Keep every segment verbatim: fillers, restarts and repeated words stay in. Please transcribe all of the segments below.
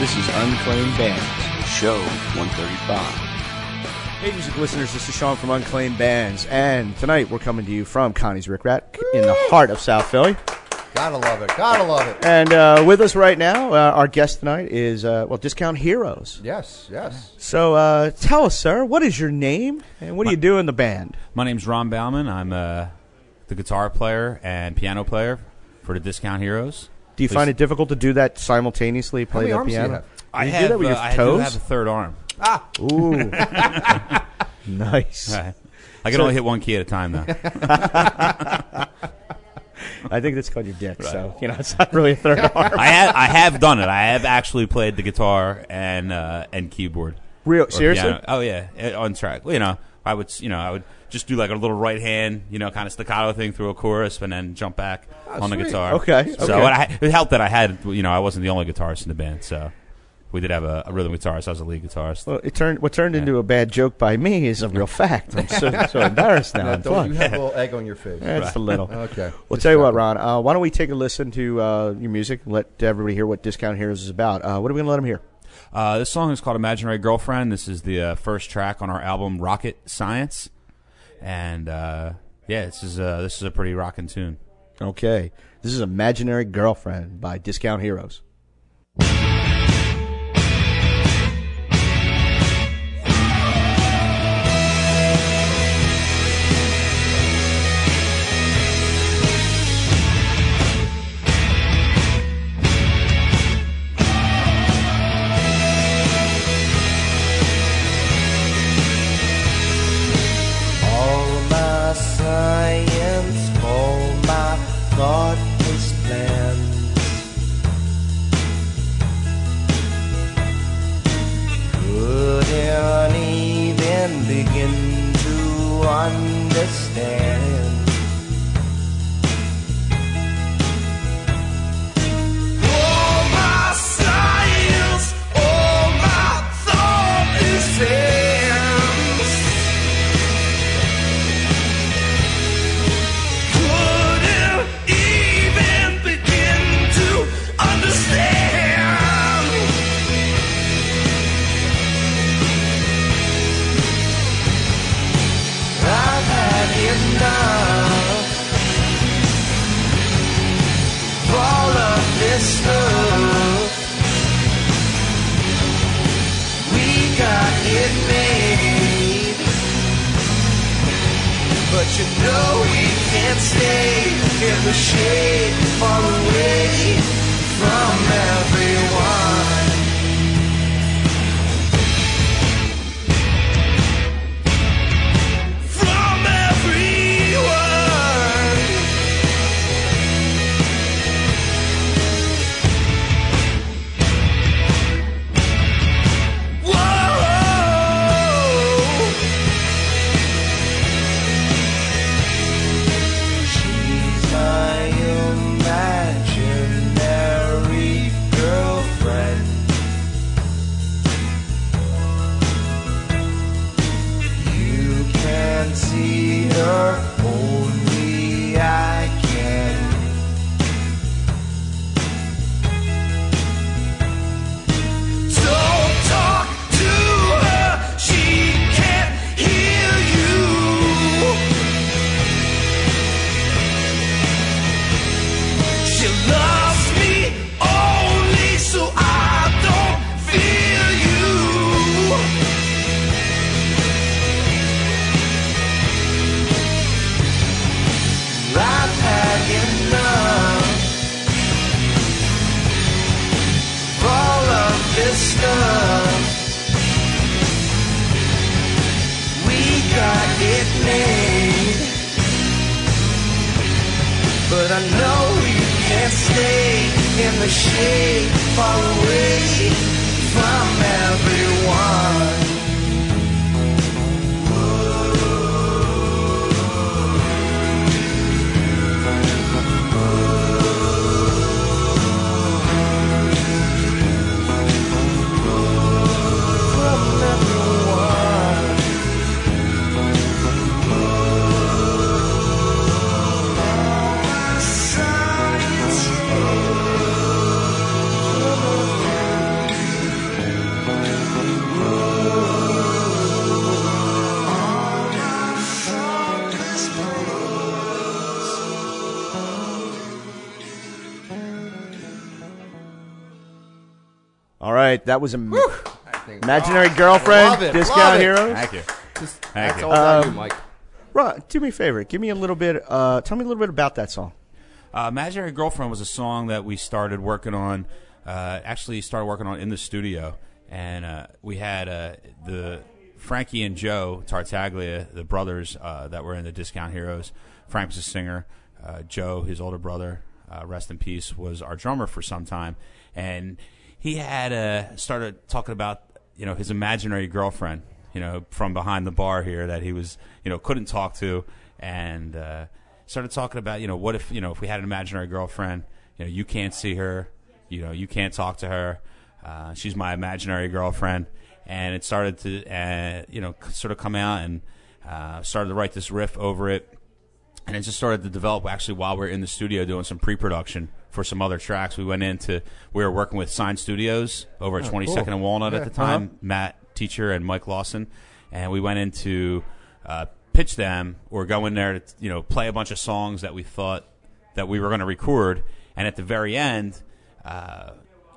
This is Unclaimed Bands, show one thirty-five. Hey music listeners, this is Sean from Unclaimed Bands, and tonight we're coming to you from Connie's Ric Rac in the heart of South Philly. Gotta love it, gotta love it. And uh, with us right now, uh, our guest tonight is, uh, well, Discount Heroes. Yes, yes. So uh, tell us, sir, what is your name, and what my, do you do in the band? My name's Ron Bauman. I'm uh, the guitar player and piano player for the Discount Heroes. Do you Please. find it difficult to do that simultaneously, play the piano? I have, do that with uh, your I toes? do have a third arm. Ah! Ooh. Nice. Right. I can so, only hit one key at a time, though. I think that's called your dick, right. So you know it's not really a third arm. I have, I have done it. I have actually played the guitar and uh, and keyboard. Real? Seriously? Piano. Oh, yeah. On track. Well, you know, I would, you know, I would just do like a little right hand, you know, kind of staccato thing through a chorus, and then jump back oh, on sweet. the guitar. Okay. So okay. I, it helped that I had, you know, I wasn't the only guitarist in the band, so we did have a, a rhythm guitarist. I was a lead guitarist. Well, it turned what turned yeah. into a bad joke by me is a real fact. I'm so, so embarrassed now. No, don't you have a little egg on your face? Yeah, right. Just a little. Okay. Well, just tell you what, Ron. Uh, why don't we take a listen to uh, your music? And let everybody hear what Discount Heroes is about. Uh, what are we gonna let them hear? Uh, this song is called Imaginary Girlfriend. This is the uh, first track on our album Rocket Science. And uh, yeah, this is a, this is a pretty rockin' tune. Okay. This is Imaginary Girlfriend by Discount Heroes. All right, that was a Woo! Imaginary oh, Girlfriend, it, Discount Heroes. Thank you. Just, Thank that's you. all um, you, Mike. Ron, do me a favor. Give me a little bit. Uh, tell me a little bit about that song. Uh, Imaginary Girlfriend was a song that we started working on. Uh, actually, started working on in the studio, and uh, we had uh, the Frankie and Joe Tartaglia, the brothers uh, that were in the Discount Heroes. Frank was a singer. Uh, Joe, his older brother, uh, rest in peace, was our drummer for some time, and he had uh, started talking about, you know, his imaginary girlfriend, you know, from behind the bar here that he was, you know, couldn't talk to, and uh, started talking about, you know, what if, you know, if we had an imaginary girlfriend, you know, you can't see her, you know, you can't talk to her, uh, she's my imaginary girlfriend, and it started to, uh, you know, sort of come out, and uh, started to write this riff over it, and it just started to develop actually while we were in the studio doing some pre-production for some other tracks. We went into, we were working with Sine Studios over at twenty-second oh, cool. and Walnut yeah, at the time, uh-huh. Matt Teacher and Mike Lawson, and we went in to uh, pitch them or go in there to, you know, play a bunch of songs that we thought that we were going to record, and at the very end, uh,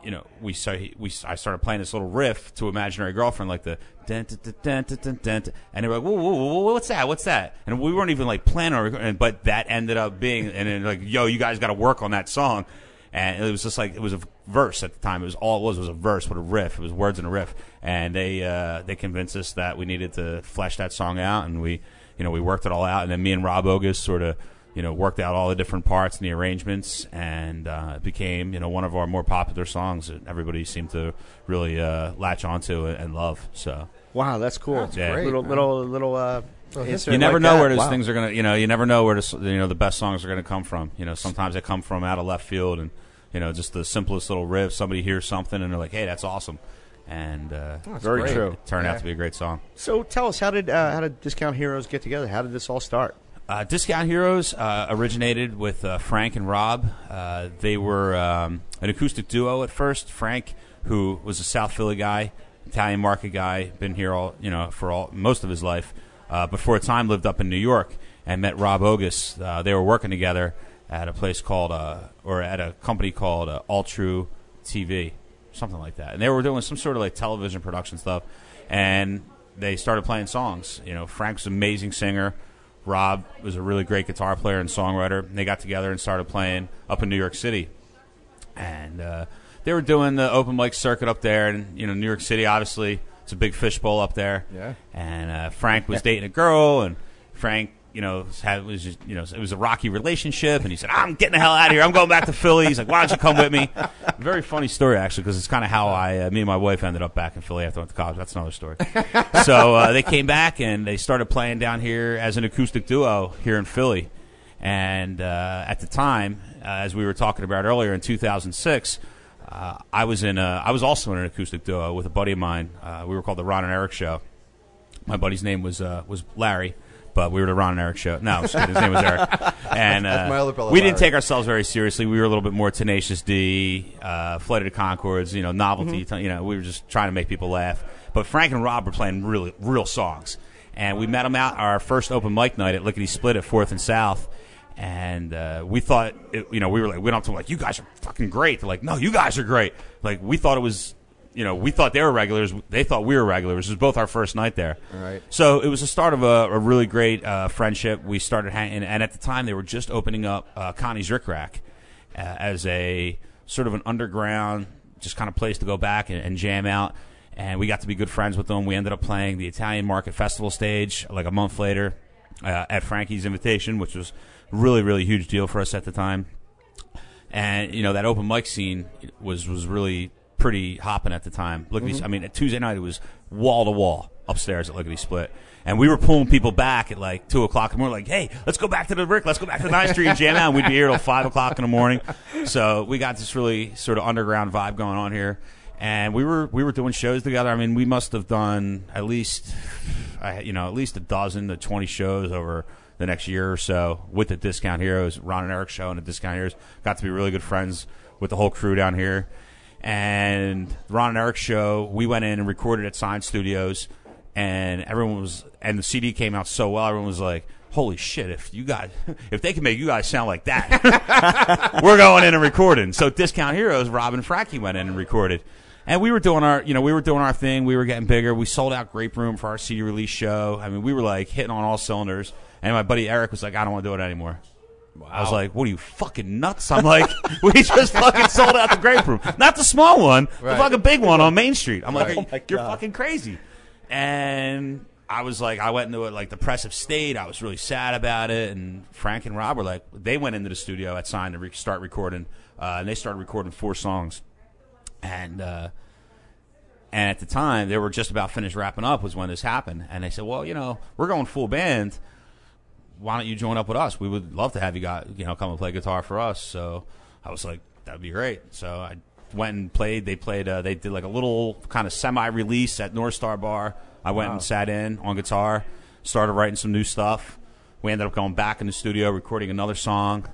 you know, we so we I started playing this little riff to Imaginary Girlfriend, like the dun, dun, dun, dun, dun, dun, dun, and they were like, whoa, whoa, whoa, whoa, what's that? What's that? And we weren't even like planning on recording, but that ended up being, and then like, yo, you guys got to work on that song. And it was just like, it was a verse at the time. It was all it was was a verse with a riff. It was words and a riff. And they uh, they convinced us that we needed to flesh that song out, and we, you know, we worked it all out. And then me and Rob Ogus sort of, you know, worked out all the different parts and the arrangements, and uh, it became, you know, one of our more popular songs that everybody seemed to really uh, latch onto and love. So wow, that's cool. That's yeah. great. Little, man. little, little. Uh, well, you never like know that. where those wow. things are gonna. You know, you never know where to, you know, the best songs are gonna come from. You know, sometimes they come from out of left field, and you know, just the simplest little riff. Somebody hears something and they're like, "Hey, that's awesome!" And uh, oh, that's very great. true. It turned yeah. out to be a great song. So tell us, how did uh, how did Discount Heroes get together? How did this all start? Uh, Discount Heroes uh, originated with uh, Frank and Rob. Uh, they were um, an acoustic duo at first. Frank, who was a South Philly guy, Italian market guy, been here all you know for all most of his life. Uh, but for a time, lived up in New York and met Rob Ogus. Uh, they were working together at a place called, uh, or at a company called uh, All True T V, something like that. And they were doing some sort of like television production stuff. And they started playing songs. You know, Frank's an amazing singer. Rob was a really great guitar player and songwriter. And they got together and started playing up in New York City. And uh, they were doing the open mic circuit up there. And, you know, New York City, obviously, it's a big fishbowl up there. Yeah. And uh, Frank was dating a girl. And Frank, you know, had, was just, you know, it was a rocky relationship. And he said, I'm getting the hell out of here. I'm going back to Philly. He's like, why don't you come with me? Very funny story, actually, because it's kind of how I, uh, me and my wife ended up back in Philly after I went to college. That's another story. So uh, they came back, and they started playing down here as an acoustic duo here in Philly. And uh, at the time, uh, as we were talking about earlier, in two thousand six, uh, I was in a, I was also in an acoustic duo with a buddy of mine. Uh, we were called the Ron and Eric Show. My buddy's name was uh, was Larry. But we were the Ron and Eric Show. No, his name was Eric. And uh, we didn't take ourselves very seriously. We were a little bit more Tenacious D, uh, Flight of the Concords, you know, novelty. Mm-hmm. You know, we were just trying to make people laugh. But Frank and Rob were playing really real songs. And we met them out our first open mic night at Lickety Split at fourth and South. And uh, we thought, it, you know, we were like, we don't have to like, you guys are fucking great. They're like, no, you guys are great. Like, we thought it was... You know, we thought they were regulars. They thought we were regulars. It was both our first night there. All right. So it was the start of a, a really great uh, friendship. We started hanging, and at the time they were just opening up uh, Connie's Ric Rac uh, as a sort of an underground, just kind of place to go back and, and jam out. And we got to be good friends with them. We ended up playing the Italian Market Festival stage like a month later uh, at Frankie's invitation, which was really, really huge deal for us at the time. And you know, that open mic scene was was really pretty hopping at the time. Lickety, mm-hmm. I mean, at Tuesday night, it was wall-to-wall upstairs at Lickety Split. And we were pulling people back at like two o'clock in the morning, like, hey, let's go back to the Rick. Let's go back to the ninth Street and jam out. And we'd be here till five o'clock in the morning. So we got this really sort of underground vibe going on here. And we were we were doing shows together. I mean, we must have done at least, you know, at least a dozen to twenty shows over the next year or so with the Discount Heroes, Ron and Eric Show and the Discount Heroes. Got to be really good friends with the whole crew down here. And the Ron and Eric Show, we went in and recorded at Sine Studios, and everyone was, and the C D came out so well, everyone was like, holy shit, if you guys, if they can make you guys sound like that, we're going in and recording. So Discount Heroes, Rob and Frankie went in and recorded. And we were doing our, you know, we were doing our thing. We were getting bigger. We sold out Grape Room for our C D release show. I mean, we were like hitting on all cylinders. And my buddy Eric was like, "I don't want to do it anymore." Wow. I was like, "What are you, fucking nuts?" I'm like, "We just fucking sold out the Grape Room, not the small one, right. the fucking big one on Main Street." I'm right. like, oh, "You're God. fucking crazy." And I was like, I went into it like depressive state. I was really sad about it. And Frank and Rob were like, they went into the studio at Sine to re- start recording, uh, and they started recording four songs. And uh, and at the time, they were just about finished wrapping up was when this happened. And they said, "Well, you know, we're going full band. Why don't you join up with us? We would love to have you guys, you know, come and play guitar for us." So I was like, that'd be great. So I went and played. They played. Uh, they did like a little kind of semi-release at North Star Bar. I went wow. and sat in on guitar, started writing some new stuff. We ended up going back in the studio, recording another song.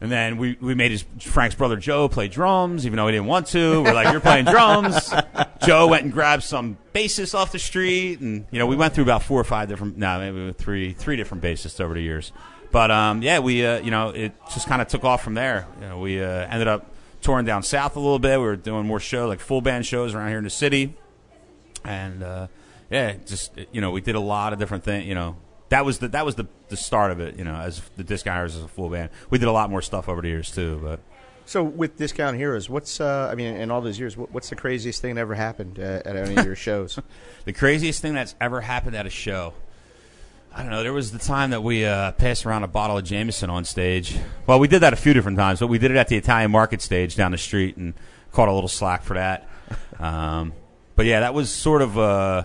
And then we, we made his Frank's brother Joe play drums, even though he didn't want to. We're like, "You're playing drums." Joe went and grabbed some bassist off the street, and you know we went through about four or five different, no, maybe three three different bassists over the years. But um, yeah, we uh, you know it just kind of took off from there. You know, we uh, ended up touring down south a little bit. We were doing more shows, like full band shows around here in the city, and uh, yeah, just you know we did a lot of different things. You know. That was the that was the, the start of it, you know, as the Discount Heroes as a full band. We did a lot more stuff over the years too, but so with Discount Heroes, what's uh, I mean, in all those years, what's the craziest thing that ever happened at, at any of your shows? The craziest thing that's ever happened at a show, I don't know. There was the time that we uh, passed around a bottle of Jameson on stage. Well, we did that a few different times, but we did it at the Italian Market stage down the street and caught a little slack for that. um, but yeah, that was sort of. Uh,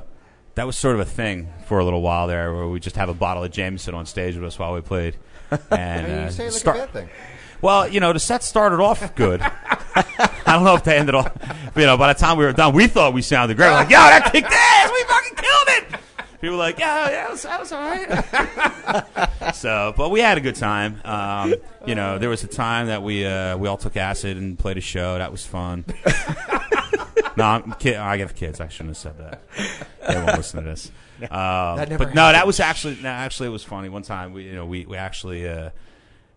That was sort of a thing for a little while there where we just have a bottle of Jameson on stage with us while we played. And, How do you uh, say like start- a bad thing? Well, you know, the set started off good. I don't know if they ended off. You know, by the time we were done, we thought we sounded great. We're like, "Yo, that kicked ass! We fucking killed it!" People were like, "Yeah, yeah, that was, that was all right." So, but we had a good time. Um, you know, there was a time that we uh, we all took acid and played a show. That was fun. No, I'm kidding. I have kids. I shouldn't have said that. They won't listen to this. Um, that never but no, happened. that was actually no, actually it was funny. One time, we you know we we actually uh,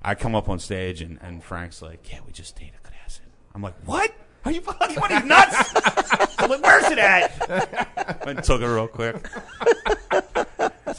I come up on stage and, and Frank's like, "Yeah, we just dated a good acid." I'm like, "What? Are you fucking what are you nuts?" I'm like, "Where's it at?" And took it real quick.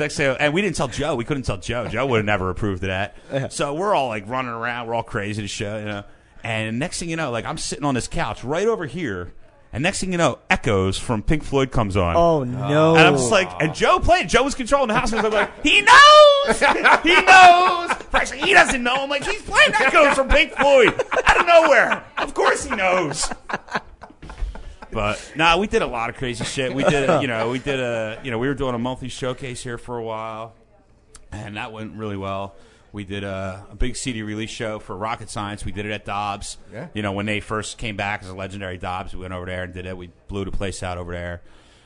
So, and we didn't tell Joe. We couldn't tell Joe. Joe would have never approved of that. So we're all like running around. We're all crazy to show, you know. And next thing you know, like I'm sitting on this couch right over here. And next thing you know, Echoes from Pink Floyd comes on. Oh, no. And I'm just like, and Joe played. Joe was controlling the house. And I was like, "He knows! He knows! Frank's like, he doesn't know." I'm like, "He's playing Echoes from Pink Floyd out of nowhere. Of course he knows." But, no, nah, we did a lot of crazy shit. We did, a, you know, we did a, you know, we were doing a monthly showcase here for a while. And that went really well. We did a, a big C D release show for Rocket Science. We did it at Dobbs. Yeah. You know, when they first came back as a legendary Dobbs, we went over there and did it. We blew the place out over there.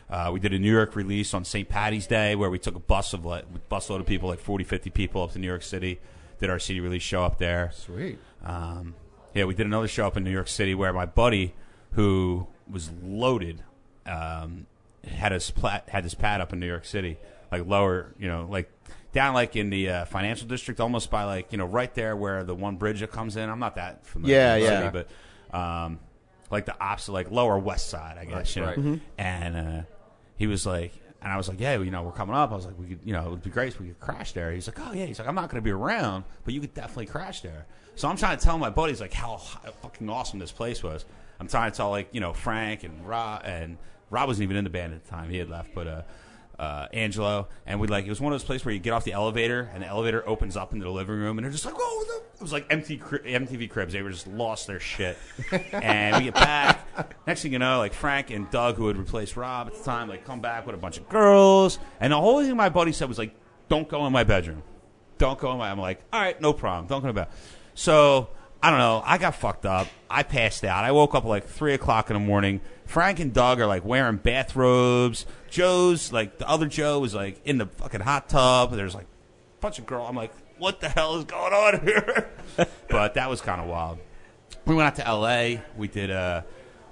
Uh, we did a New York release on Saint Patty's Day where we took a bus of like, busload of people, like forty, fifty people up to New York City, did our C D release show up there. Sweet. Um, yeah, we did another show up in New York City where my buddy, who was loaded, um, had his plat, had his pad up in New York City, like lower, you know, like... down like in the uh, financial district, almost by like, you know, right there where the one bridge that comes in. I'm not that familiar yeah, with the yeah. city, but um, like the opposite, like lower west side, I guess. Right, you know? Right. Mm-hmm. And uh, he was like, and I was like, "Yeah, you know, we're coming up." I was like, "We could, you know, it would be great if we could crash there." He's like, "Oh, yeah." He's like, "I'm not going to be around, but you could definitely crash there." So I'm trying to tell my buddies like how, how fucking awesome this place was. I'm trying to tell like, you know, Frank and Rob, and Rob wasn't even in the band at the time. He had left, but... uh Uh, Angelo, and we like it was one of those places where you get off the elevator and the elevator opens up into the living room and they're just like, "Oh, the-" it was like empty M T V Cribs. They were just lost their shit. And we get back. Next thing you know, like Frank and Doug, who had replaced Rob at the time, like come back with a bunch of girls. And the whole thing my buddy said was like, "Don't go in my bedroom. Don't go in my." I'm like, "All right, no problem. Don't go in my bedroom." So I don't know. I got fucked up. I passed out. I woke up at like three o'clock in the morning. Frank and Doug are like wearing bathrobes. Joe's like the other Joe was like in the fucking hot tub. There's like a bunch of girls. I'm like, "What the hell is going on here?" But that was kind of wild. We went out to L A. We did. Uh,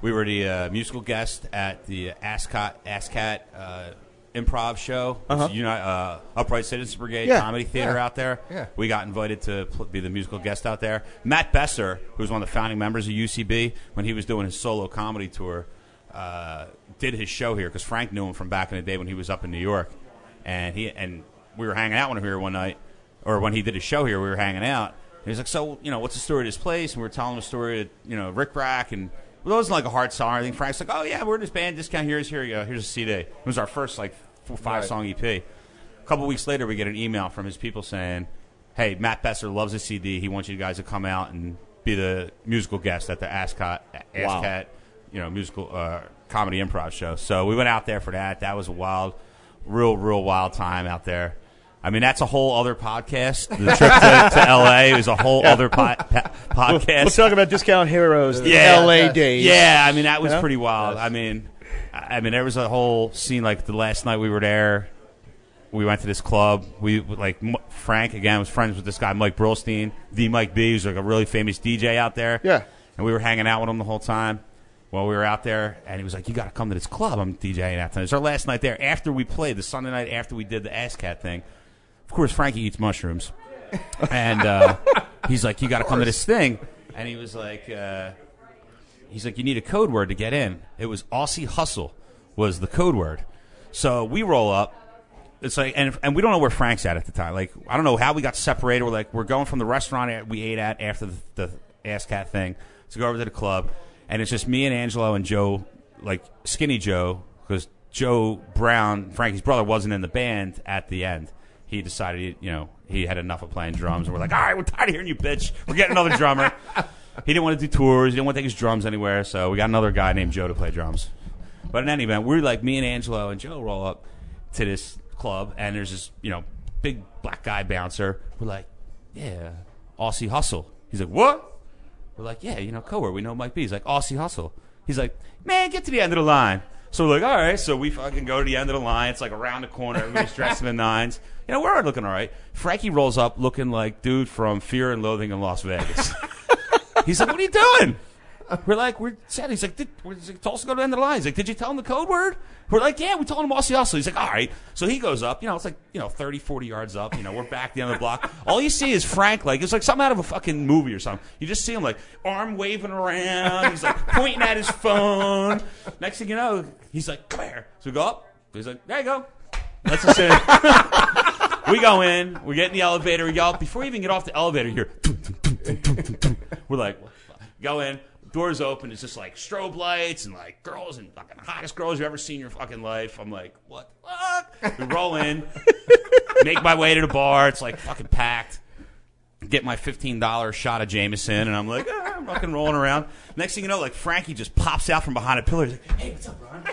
we were the uh, musical guest at the Ascot Ascat uh, improv show, uh-huh. you know, uh, Upright Citizens Brigade yeah. Comedy Theater yeah. out there. Yeah. We got invited to pl- be the musical guest out there. Matt Besser, who's one of the founding members of U C B, when he was doing his solo comedy tour, uh, did his show here because Frank knew him from back in the day when he was up in New York. And he and we were hanging out when we were here one night, or when he did his show here, we were hanging out. And he was like, so, you know, what's the story of this place? And we were telling the story of, you know, Ric Rac and... Well, it wasn't like a hard song or anything. Frank's like, oh, yeah, we're in this band. Discount Heroes. Here you go. Here's a C D. It was our first, like, four, five-song right. E P. A couple weeks later, we get an email from his people saying, hey, Matt Besser loves his C D. He wants you guys to come out and be the musical guest at the Ascot, wow. Ascot, you know, musical uh, comedy improv show. So we went out there for that. That was a wild, real, real wild time out there. I mean, that's a whole other podcast. The trip to, to L A is a whole yeah. other po- po- podcast. We'll, we'll talk about Discount Heroes, the yeah. L A days. Yeah, I mean, that was yeah. pretty wild. Yes. I mean, I mean, there was a whole scene. Like the last night we were there, we went to this club. We like Frank again was friends with this guy Mike Brillstein, the Mike B, who's like a really famous D J out there. Yeah, and we were hanging out with him the whole time while we were out there, and he was like, "You got to come to this club. I'm DJing out tonight. It's our last night there. After we played the Sunday night after we did the Ascat thing." Of course, Frankie eats mushrooms, and uh, he's like, "You got to come to this thing." And he was like, uh, "He's like, you need a code word to get in." It was Aussie Hustle was the code word. So we roll up. It's like, and and we don't know where Frank's at at the time. Like, I don't know how we got separated. We're like, we're going from the restaurant we ate at after the, the Ascat thing to go over to the club, and it's just me and Angelo and Joe, like Skinny Joe, because Joe Brown, Frankie's brother, wasn't in the band at the end. He decided, you know, he had enough of playing drums. And we're like, all right, we're tired of hearing you, bitch. We're getting another drummer. He didn't want to do tours. He didn't want to take his drums anywhere. So we got another guy named Joe to play drums. But in any event, we're like, me and Angelo and Joe roll up to this club. And there's this, you know, big black guy bouncer. We're like, yeah, Aussie Hustle. He's like, what? We're like, yeah, you know, co-word. We know Mike B. He's like, Aussie Hustle. He's like, man, get to the end of the line. So we're like, all right. So we fucking go to the end of the line. It's like around the corner. Everybody's dressing in nines. You know, we're looking all right. Frankie rolls up looking like dude from Fear and Loathing in Las Vegas. He's like, what are you doing? We're like, we're sad. He's like, did, we're like, told us to go to the end of the line. He's like, did you tell him the code word? We're like, yeah, we told him Aussie Hustle. He's like, all right. So he goes up. You know, it's like, you know, thirty, forty yards up. You know, we're back at the end of the block. All you see is Frank, like, it's like something out of a fucking movie or something. You just see him, like, arm waving around. He's, like, pointing at his phone. Next thing you know, he's like, come here. So we go up. He's like, there you go. Let's just sit. We go in. We get in the elevator. We go up. Before we even get off the elevator, you hear, we're like, what the fuck? Go in. Doors open. It's just like strobe lights and like girls and fucking hottest girls you've ever seen in your fucking life. I'm like, what the fuck? We roll in. Make my way to the bar. It's like fucking packed. Get my fifteen dollars shot of Jameson. And I'm like, ah, I'm fucking rolling around. Next thing you know, like Frankie just pops out from behind a pillar. He's like, hey, what's up, Ron?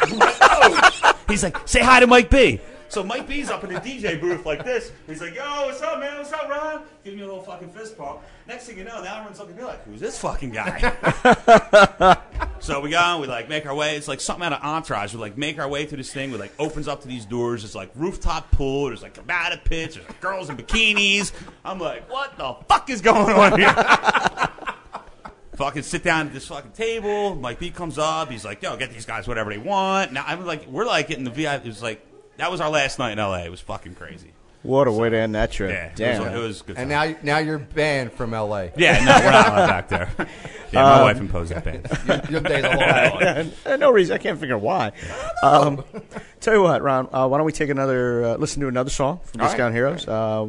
I'm like, oh. He's like, say hi to Mike B. So Mike B's up in the D J booth like this. He's like, yo, what's up, man? What's up, Ron? Give me a little fucking fist pump. Next thing you know, now everyone's looking at me like, who's this fucking guy? So we go on. We, like, make our way. It's like something out of Entourage. We, like, make our way through this thing. We, like, opens up to these doors. It's, like, rooftop pool. There's, like, Kabata pits. There's, like, girls in bikinis. I'm like, what the fuck is going on here? Fucking sit down at this fucking table. Mike B comes up. He's like, yo, get these guys whatever they want. Now, I'm like, we're, like, getting the V I P. It's like, that was our last night in L A. It was fucking crazy. What a so, way to end that trip. Yeah, damn. It was, it was a good time. And now, now you're banned from L A. Yeah, no, we're not allowed back there. Yeah, my um, wife imposed that ban. Your, your day's a whole lot. Yeah, no reason. I can't figure out why. Um, tell you what, Ron, uh, why don't we take another, uh, listen to another song from All Discount right. Heroes. Uh,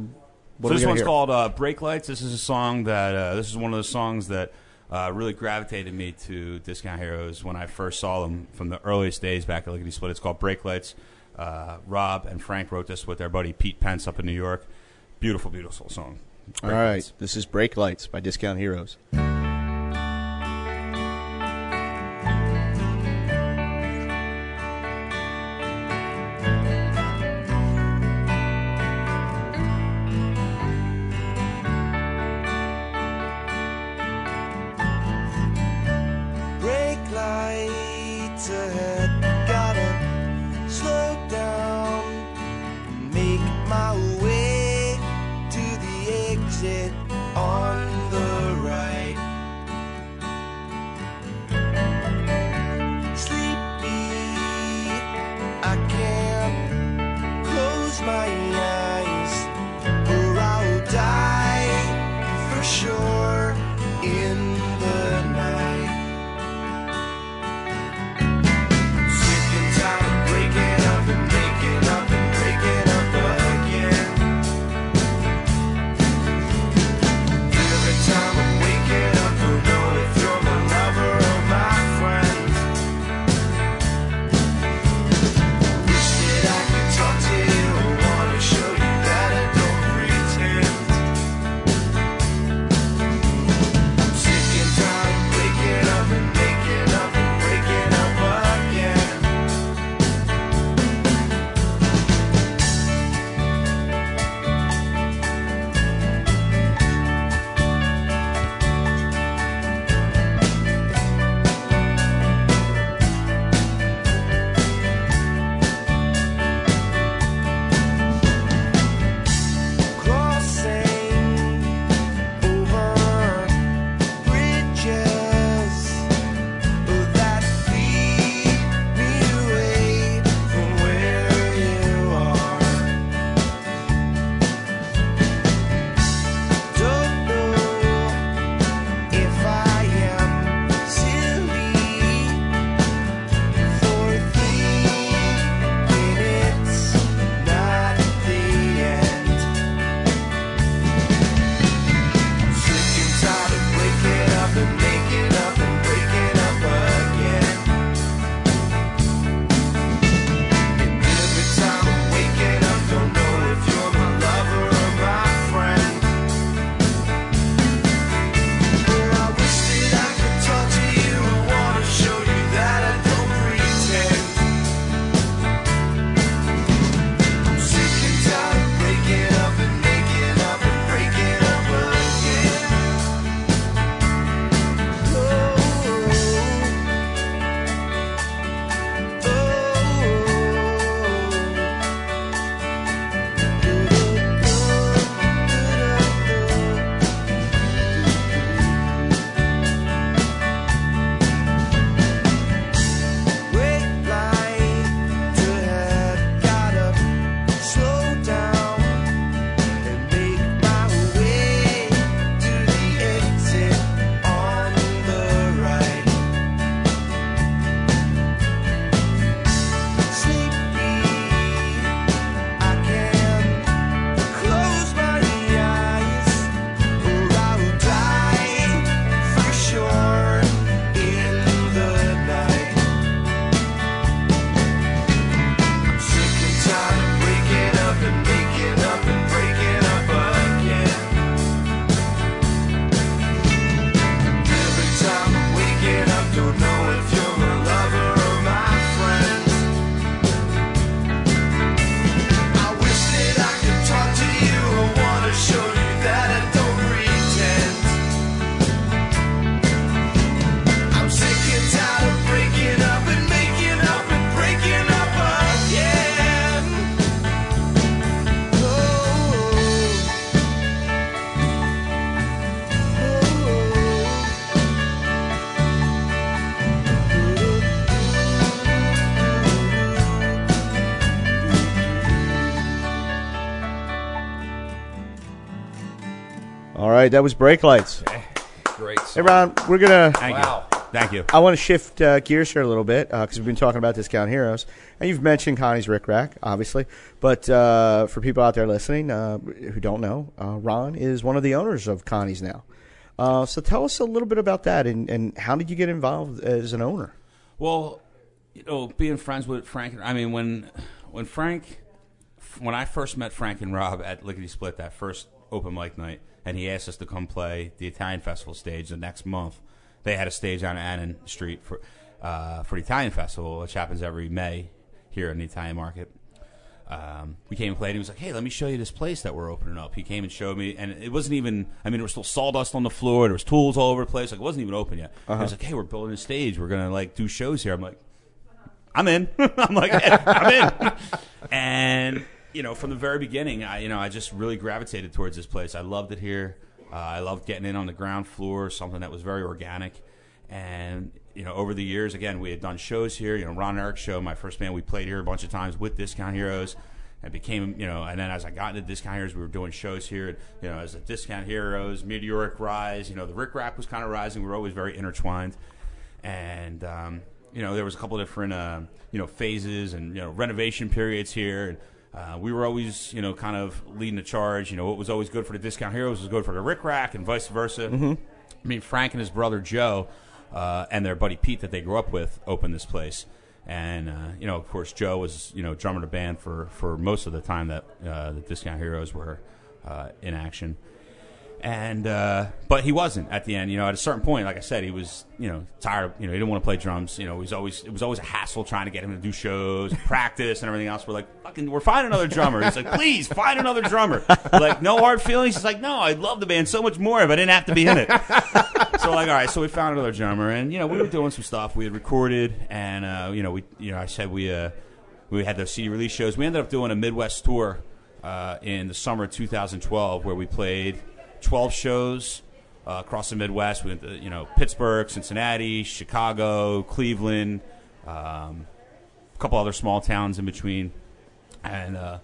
what so this one's hear? called uh, Brake Lights. This is a song that, uh, this is one of those songs that uh, really gravitated me to Discount Heroes when I first saw them from the earliest days back at Lickety Split. It's called Brake Lights. Uh, Rob and Frank wrote this with their buddy Pete Pence up in New York. Beautiful, beautiful song. All right, lights. This is Brake Lights by Discount Heroes. Brake lights ahead. My way to the exit on the right. right, that was Brake Lights. Okay. Great song. Hey, Ron, we're going to... Wow. You. Thank you. I want to shift uh, gears here a little bit because uh, we've been talking about Discount Heroes. And you've mentioned Connie's Ric Rac, obviously. But uh, for people out there listening uh, who don't know, uh, Ron is one of the owners of Connie's now. Uh, so tell us a little bit about that and, and how did you get involved as an owner? Well, you know, being friends with Frank, I mean, when when Frank, when I first met Frank and Rob at Lickety Split, that first open mic night, and he asked us to come play the Italian Festival stage the next month. They had a stage on Annan Street for uh, for the Italian Festival, which happens every May here in the Italian Market. Um, we came and played, and he was like, hey, let me show you this place that we're opening up. He came and showed me, and it wasn't even, I mean, there was still sawdust on the floor. There was tools all over the place. Like, it wasn't even open yet. Uh-huh. He was like, hey, we're building a stage. We're going to, like, do shows here. I'm like, I'm in. I'm like, hey, I'm in. And, you know, from the very beginning, I, you know, I just really gravitated towards this place. I loved it here. Uh, I loved getting in on the ground floor, something that was very organic. And, you know, over the years, again, we had done shows here. You know, Ron and Eric's show, my first band, we played here a bunch of times with Discount Heroes. And became, you know, and then as I got into Discount Heroes, we were doing shows here. You know, as the Discount Heroes, meteoric rise, you know, the Ric Rac was kind of rising. We were always very intertwined. And, um, you know, there was a couple of different, uh, you know, phases and, you know, renovation periods here. And, Uh, we were always, you know, kind of leading the charge. You know, what was always good for the Discount Heroes was good for the Ric Rac and vice versa. Mm-hmm. I mean, Frank and his brother Joe uh, and their buddy Pete that they grew up with opened this place. And, uh, you know, of course, Joe was, you know, drummer to band for, for most of the time that uh, the Discount Heroes were uh, in action. And uh, but he wasn't at the end. You know, at a certain point, like I said, he was, you know, tired. You know, he didn't want to play drums. You know, he was always it was always a hassle trying to get him to do shows, practice, and everything else. We're like, fucking, we're finding another drummer. He's like, please find another drummer. We're like, no hard feelings. He's like, no, I'd love the band so much more if I didn't have to be in it. So like, all right, so we found another drummer, and you know, we were doing some stuff. We had recorded, and uh, you know, we, you know, I said we uh, we had those C D release shows. We ended up doing a Midwest tour uh, in the summer of two thousand twelve, where we played twelve shows uh, across the Midwest. We went to, you know, Pittsburgh, Cincinnati, Chicago, Cleveland, um, a couple other small towns in between. And uh,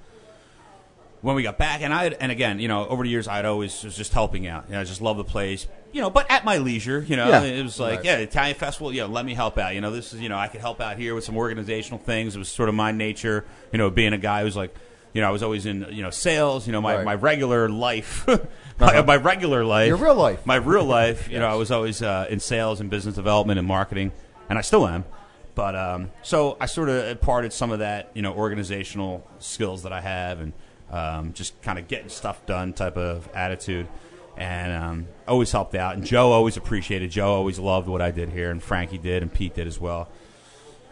when we got back, and I had, and again, you know, over the years, I had always was just helping out. You know, I just loved the place, you know, but at my leisure, you know, yeah. It was like, right. Yeah, Italian Festival, yeah, let me help out. You know, this is, you know, I could help out here with some organizational things. It was sort of my nature, you know, being a guy who's like, you know, I was always in, you know, sales, you know, my, right. my regular life, my, my regular life. Your real life. My real life, you yes. know, I was always uh, in sales and business development and marketing, and I still am. But um, so I sort of imparted some of that, you know, organizational skills that I have and um, just kind of getting stuff done type of attitude, and um, always helped out. And Joe always appreciated. Joe always loved what I did here, and Frankie did, and Pete did as well.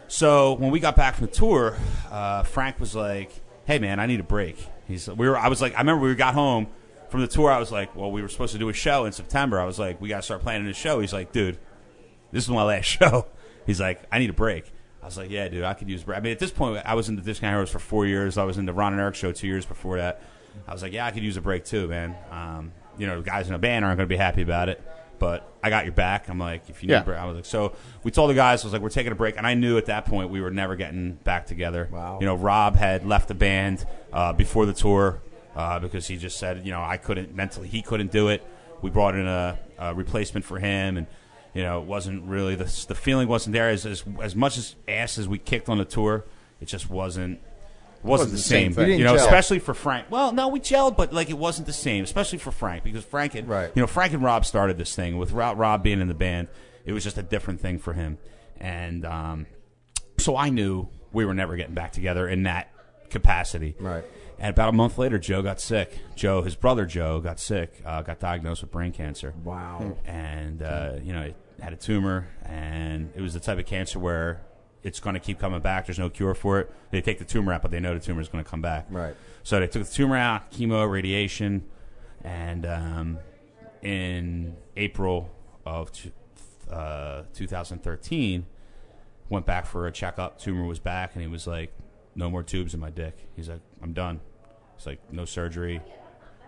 So when we got back from the tour, uh, Frank was like, hey man, I need a break. He's we were I was like I remember we got home from the tour, I was like, well, we were supposed to do a show in September. I was like, we gotta start planning this show. He's like, dude, this is my last show. He's like, I need a break. I was like, yeah, dude, I could use a break. I mean, at this point I was in the Discount Heroes for four years. I was in the Ron and Eric show two years before that. I was like, yeah, I could use a break too, man. Um, you know, the guys in a band aren't gonna be happy about it. But I got your back. I'm like, if you need yeah. a break. I was like, so we told the guys, I was like, we're taking a break. And I knew at that point we were never getting back together. Wow. You know, Rob had left the band uh, before the tour uh, because he just said, you know, I couldn't mentally, he couldn't do it. We brought in a, a replacement for him. And, you know, it wasn't really, the, the feeling wasn't there. As, as as much as ass as we kicked on the tour, it just wasn't. Wasn't, wasn't the same, same you, you know, gel. Especially for Frank. Well, no, we gelled, but like it wasn't the same, especially for Frank, because Frank and right. you know, Frank and Rob started this thing with Rob being in the band. It was just a different thing for him, and um, so I knew we were never getting back together in that capacity. Right. And about a month later, Joe got sick. Joe, his brother Joe, got sick, uh, got diagnosed with brain cancer. Wow. And uh, you know, it had a tumor, and it was the type of cancer where it's going to keep coming back. There's no cure for it. They take the tumor out, but they know the tumor is going to come back. Right. So they took the tumor out, chemo, radiation, and um, in April of uh, two thousand thirteen, went back for a checkup. Tumor was back, and he was like, no more tubes in my dick. He's like, I'm done. It's like, no surgery.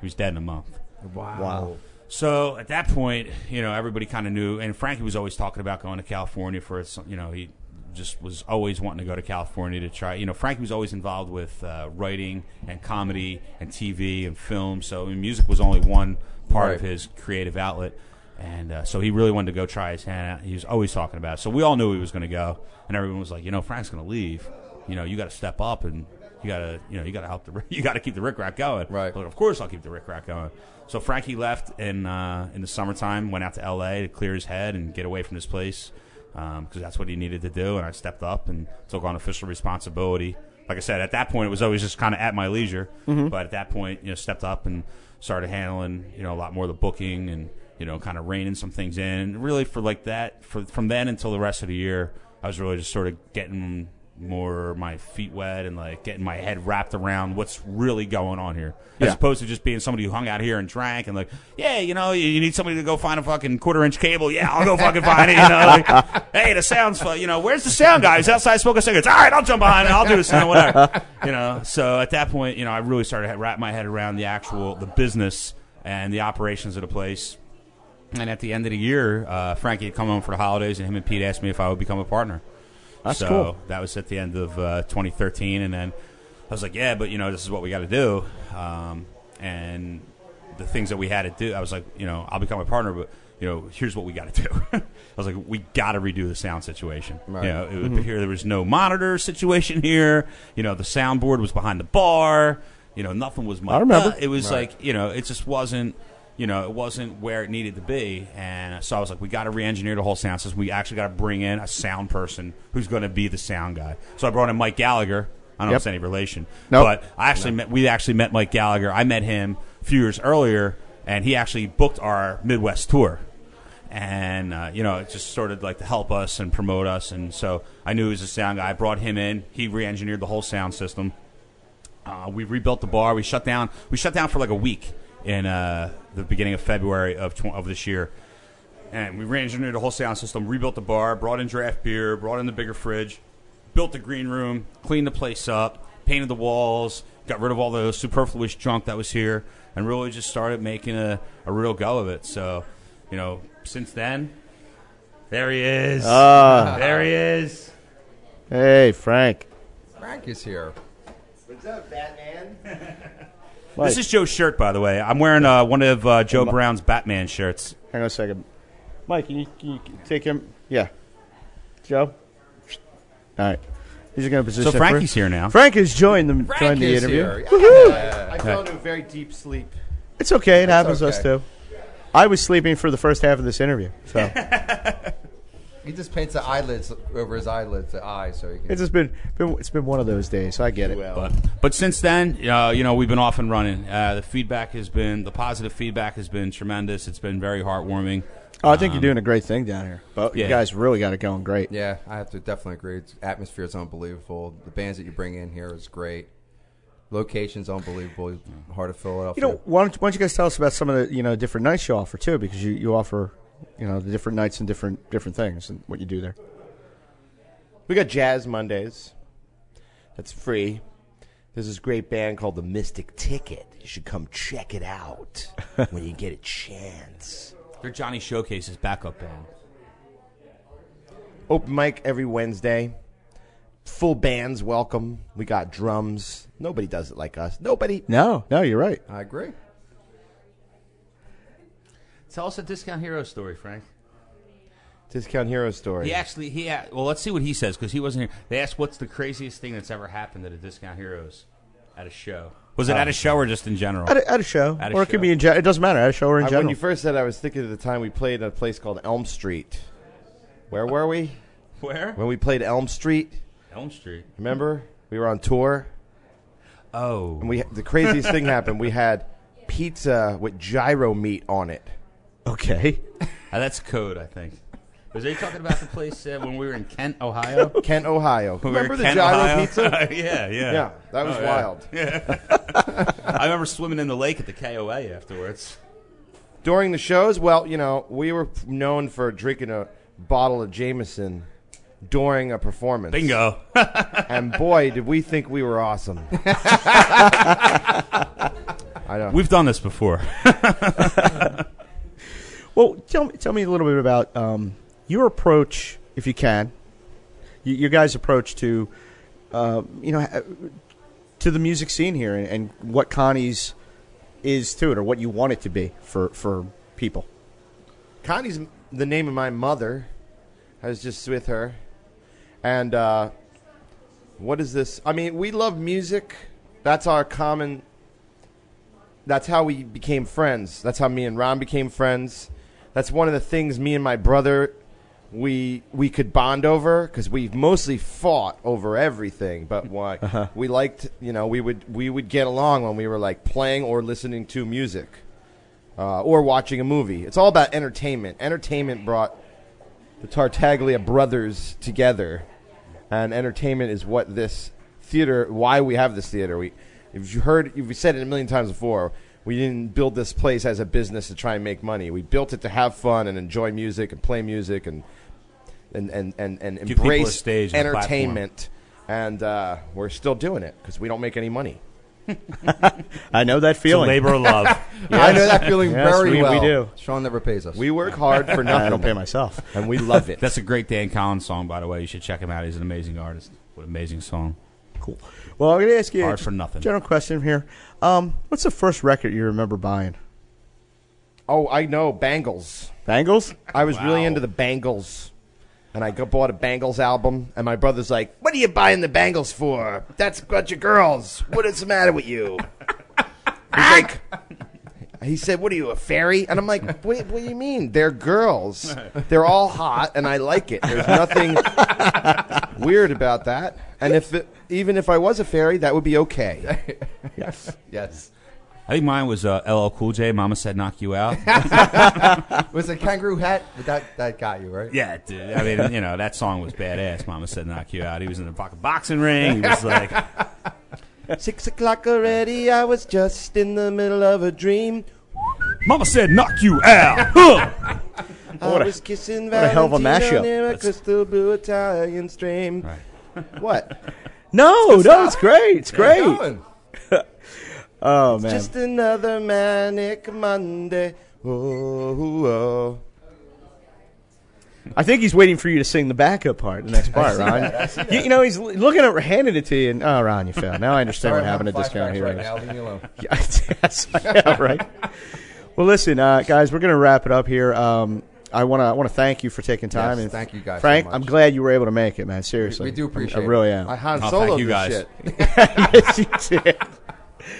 He was dead in a month. Wow. Wow. So at that point, you know, everybody kind of knew, and Frankie was always talking about going to California for, you know, he just was always wanting to go to California to try. You know, Frankie was always involved with uh, writing and comedy and T V and film. So I mean, music was only one part right. of his creative outlet. And uh, so he really wanted to go try his hand out. He was always talking about it. So we all knew he was going to go. And everyone was like, you know, Frank's going to leave. You know, you got to step up and you got to, you know, you got to help the, you got to keep the Ric Rac going. Right. But of course I'll keep the Ric Rac going. So Frankie left in, uh, in the summertime, went out to L A to clear his head and get away from this place because um, that's what he needed to do. And I stepped up and took on official responsibility. Like I said, at that point, it was always just kind of at my leisure. Mm-hmm. But at that point, you know, stepped up and started handling, you know, a lot more of the booking and, you know, kind of reining some things in. And really for like that, for, from then until the rest of the year, I was really just sort of getting more my feet wet and like getting my head wrapped around what's really going on here. As yeah. opposed to just being somebody who hung out here and drank and like, yeah, you know, you need somebody to go find a fucking quarter inch cable. Yeah, I'll go fucking find it. You know, like, hey, the sound's, fu- you know, where's the sound guy? He's outside smoking cigarettes. All right, I'll jump behind it. I'll do the sound, whatever. You know, so at that point, you know, I really started to wrap my head around the actual, the business and the operations of the place. And at the end of the year, uh, Frankie had come home for the holidays, and him and Pete asked me if I would become a partner. That's so cool. That was at the end of uh, twenty thirteen, and then I was like, yeah, but, you know, this is what we got to do. Um, and the things that we had to do, I was like, you know, I'll become a partner, but, you know, here's what we got to do. I was like, we got to redo the sound situation. Right. You know, it would, mm-hmm. here, there was no monitor situation here. You know, the soundboard was behind the bar. You know, nothing was much. I remember. Uh, it was right. like, you know, it just wasn't. You know, it wasn't where it needed to be. And so I was like, we got to re-engineer the whole sound system. We actually got to bring in a sound person who's going to be the sound guy. So I brought in Mike Gallagher. I don't yep. know if it's any relation. Nope. But I actually nope. met, we actually met Mike Gallagher. I met him a few years earlier, and he actually booked our Midwest tour. And, uh, you know, it just sort of like to help us and promote us. And so I knew he was a sound guy. I brought him in. He re-engineered the whole sound system. Uh, we rebuilt the bar. We shut down. We shut down for like a week. In uh, the beginning of February of tw- of this year. And we re-engineered the whole sound system, rebuilt the bar, brought in draft beer, brought in the bigger fridge, built the green room, cleaned the place up, painted the walls, got rid of all the superfluous junk that was here, and really just started making a, a real go of it. So, you know, since then, there he is. Uh, there he is. Hey, Frank. Frank is here. What's up, Batman? Mike. This is Joe's shirt, by the way. I'm wearing uh, one of uh, Joe Brown's Batman shirts. Hang on a second. Mike, can you, can you take him? Yeah. Joe? All right. He's going to position. So Frankie's here now. Frank has joined the, Frank joined the interview. Here. Woohoo! Yeah. I fell into a very deep sleep. It's okay. It it's happens to okay. us, too. I was sleeping for the first half of this interview. So. He just paints the eyelids over his eyelids, the eye, so he can. It's just been, been it's been one of those days. So I get it. Well. But but since then, uh, you know, we've been off and running. Uh, the feedback has been the positive feedback has been tremendous. It's been very heartwarming. Oh, I think um, you're doing a great thing down here. But yeah. You guys really got it going great. Yeah, I have to definitely agree. It's, atmosphere is unbelievable. The bands that you bring in here is great. Location's unbelievable. Heart of Philadelphia. You know, why don't, why don't you guys tell us about some of the you know different nights you offer too? Because you, you offer. You know, the different nights and different different things and what you do there. We got Jazz Mondays. That's free. There's this great band called the Mystic Ticket. You should come check it out when you get a chance. They're Johnny Showcase's backup band. Open mic every Wednesday. Full bands welcome. We got drums. Nobody does it like us. Nobody. No, no, you're right. I agree. Tell us a Discount Hero story, Frank. Discount Hero story. He actually, he ha- well, let's see what he says, because he wasn't here. They asked what's the craziest thing that's ever happened at a Discount Heroes at a show. Was it oh. at a show or just in general? At a, at a show. At a or show. It could be in general. It doesn't matter. At a show or in I, general. When you first said I was thinking of the time we played at a place called Elm Street. Where were we? Where? When we played Elm Street. Elm Street. Remember? We were on tour. Oh. And we the craziest thing happened. We had pizza with gyro meat on it. Okay. uh, that's code, I think. Was they talking about the place uh, when we were in Kent, Ohio? Kent, Ohio. When remember we the Kent, gyro Ohio? Pizza? yeah, yeah. Yeah, that was oh, yeah. wild. Yeah. I remember swimming in the lake at the K O A afterwards. During the shows, well, you know, we were known for drinking a bottle of Jameson during a performance. Bingo. And boy, did we think we were awesome. I know. We've done this before. Well, tell me, tell me a little bit about um, your approach, if you can, your guys' approach to, uh, you know, to the music scene here and, and what Connie's is to it, or what you want it to be for, for people. Connie's the name of my mother. I was just with her. And uh, what is this? I mean, we love music. That's our common... That's how we became friends. That's how me and Ron became friends. That's one of the things me and my brother, we we could bond over, because we've mostly fought over everything. But what uh-huh. we liked, you know, we would we would get along when we were like playing or listening to music, uh, or watching a movie. It's all about entertainment. Entertainment brought the Tartaglia brothers together, and entertainment is what this theater. Why we have this theater. We. If you heard, if we said it a million times before, we didn't build this place as a business to try and make money. We built it to have fun and enjoy music and play music and and and and, and embrace stage entertainment. And uh, we're still doing it because we don't make any money. I know that feeling. It's a labor of love. Yes. I know that feeling yes, very we, well. We do. Sean never pays us. We work hard for nothing. I don't pay myself, and we love it. That's a great Dan Collins song, by the way. You should check him out. He's an amazing artist. What an amazing song. Cool. Well, I'm going to ask you a general question here. Um, what's the first record you remember buying? Oh, I know. Bangles. Bangles? I was wow. really into the Bangles. And I go, bought a Bangles album. And my brother's like, what are you buying the Bangles for? That's a bunch of girls. What is the matter with you? He's like, he said, what are you, a fairy? And I'm like, what, what do you mean? They're girls. They're all hot. And I like it. There's nothing weird about that. And if it, even if I was a fairy, that would be okay. Yes. Yes. I think mine was uh, L L Cool J, Mama Said Knock You Out. Was it Kangaroo Hat? That, that got you, right? Yeah, it did. I mean, you know, that song was badass, Mama Said Knock You Out. He was in the fucking boxing ring. He was like... Six o'clock already, I was just in the middle of a dream. Mama said knock you out. Huh. What, I was kissing what a hell of a mashup. Near a crystal blue Italian stream. Right. What? No, it's no, it's great. It's great. Oh, man. It's just another manic Monday. Oh, oh. I think he's waiting for you to sing the backup part, the next part, Ron. You, you know, he's looking at handing it to you, and, oh, Ron, you failed. Now I understand what happened at Discount Heroes. Right now, yes, yeah, right. Well, listen, uh, guys, we're going to wrap it up here. Um, I want to I want to thank you for taking time. Yes, and thank you guys, Frank. So much. I'm glad you were able to make it, man. Seriously, we, we do appreciate. I, I really am. I Han Solo'd you guys. Shit.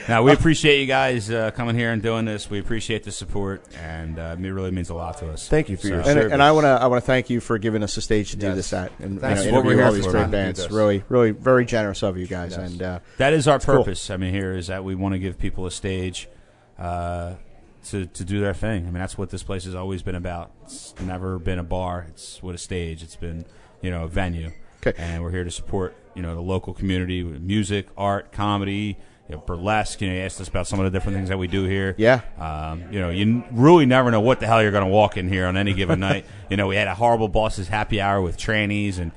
Now we appreciate you guys uh, coming here and doing this. We appreciate the support, and uh, it really means a lot to us. Thank you for so, your service. And, and I want to I want to thank you for giving us a stage to yes. do this at. And that's you know, what we're all these great bands. Really, really, very generous of you guys. Yes. And uh, that is our purpose. Cool. I mean, here is that we want to give people a stage. Uh, To, to do their thing. I mean, that's what this place has always been about. It's never been a bar. It's what a stage. It's been, you know, a venue. Okay. And we're here to support, you know, the local community with music, art, comedy, you know, burlesque. You know, you asked us about some of the different things that we do here. Yeah. Um, you know, you really never know what the hell you're going to walk in here on any given night. You know, we had a horrible boss's happy hour with trannies and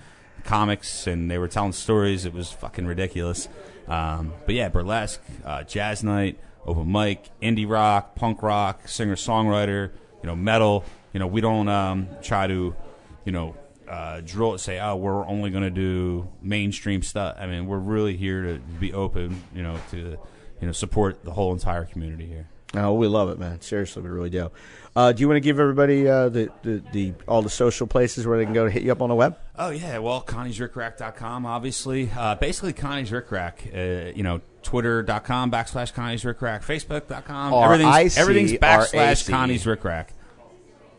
comics, and they were telling stories. It was fucking ridiculous. Um, but, yeah, burlesque, uh, jazz night. Open mic, indie rock, punk rock, singer-songwriter, you know, metal. You know, we don't um, try to, you know, uh, drill it, say, oh, we're only going to do mainstream stuff. I mean, we're really here to be open, you know, to, you know, support the whole entire community here. Oh, we love it, man. Seriously, we really do. Uh, do you want to give everybody uh, the, the, the all the social places where they can go to hit you up on the web? Oh, yeah. Well, Connie's Ric Rac dot com, obviously. Uh, basically, Connie's Ric Rac, uh, you know, Twitter dot com backslash Connie's Ric Rac, Facebook dot com. Everything's, everything's backslash Connie's Ric Rac.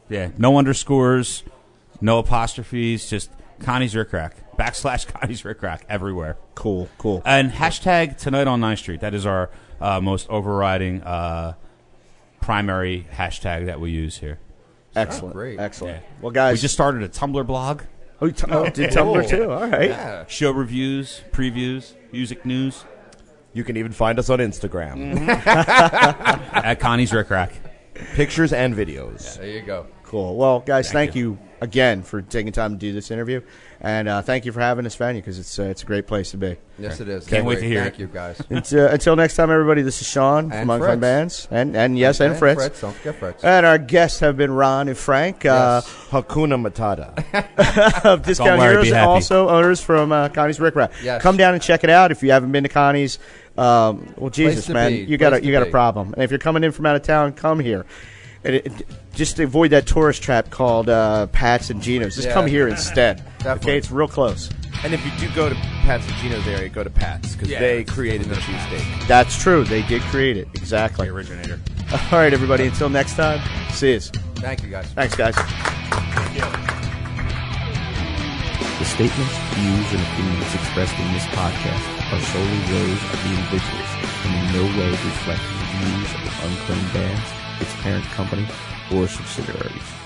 Yeah, no underscores, no apostrophes, just Connie's Ric Rac, backslash Connie's Ric Rac everywhere. Cool, cool. And hashtag Tonight on ninth Street. That is our uh, most overriding uh, primary hashtag that we use here. So excellent, great. Excellent. Yeah. Well, guys, we just started a Tumblr blog. Oh, t- oh did Tumblr too? All right. Yeah. Show reviews, previews, music news. You can even find us on Instagram. At Connie's Ric Rac. Pictures and videos. Yeah, there you go. Cool. Well, guys, thank, thank you. you again for taking time to do this interview. And uh, thank you for having us, venue, because it's, uh, it's a great place to be. Yes, it is. Can't, Can't wait to hear Thank it. you, guys. uh, until next time, everybody, this is Sean from Unfun Bands. And, and yes, and, and Fritz. Fritz. Don't forget Fritz. And our guests have been Ron and Frank. Yes. Uh, Hakuna Matata. Of Discount Heroes, also owners from uh, Connie's Ric Rac. Yes. Come down and check it out if you haven't been to Connie's. Um, well, Jesus, man, be. you got a, you got a problem. And if you're coming in from out of town, come here. It, it, just avoid that tourist trap called uh, Pat's and Gino's. Just yeah. come here instead. Definitely. Okay, it's real close. And if you do go to Pat's and Gino's area, go to Pat's, because yeah, they created the cheesesteak. That's true. They did create it. Exactly. The originator. All right, everybody. Until next time, see us. Thank you, guys. Thanks, guys. Thank you. The statements, views, and opinions expressed in this podcast are solely those of the individuals and in no way reflect the views of Unfun Bands, its parent company, or subsidiaries.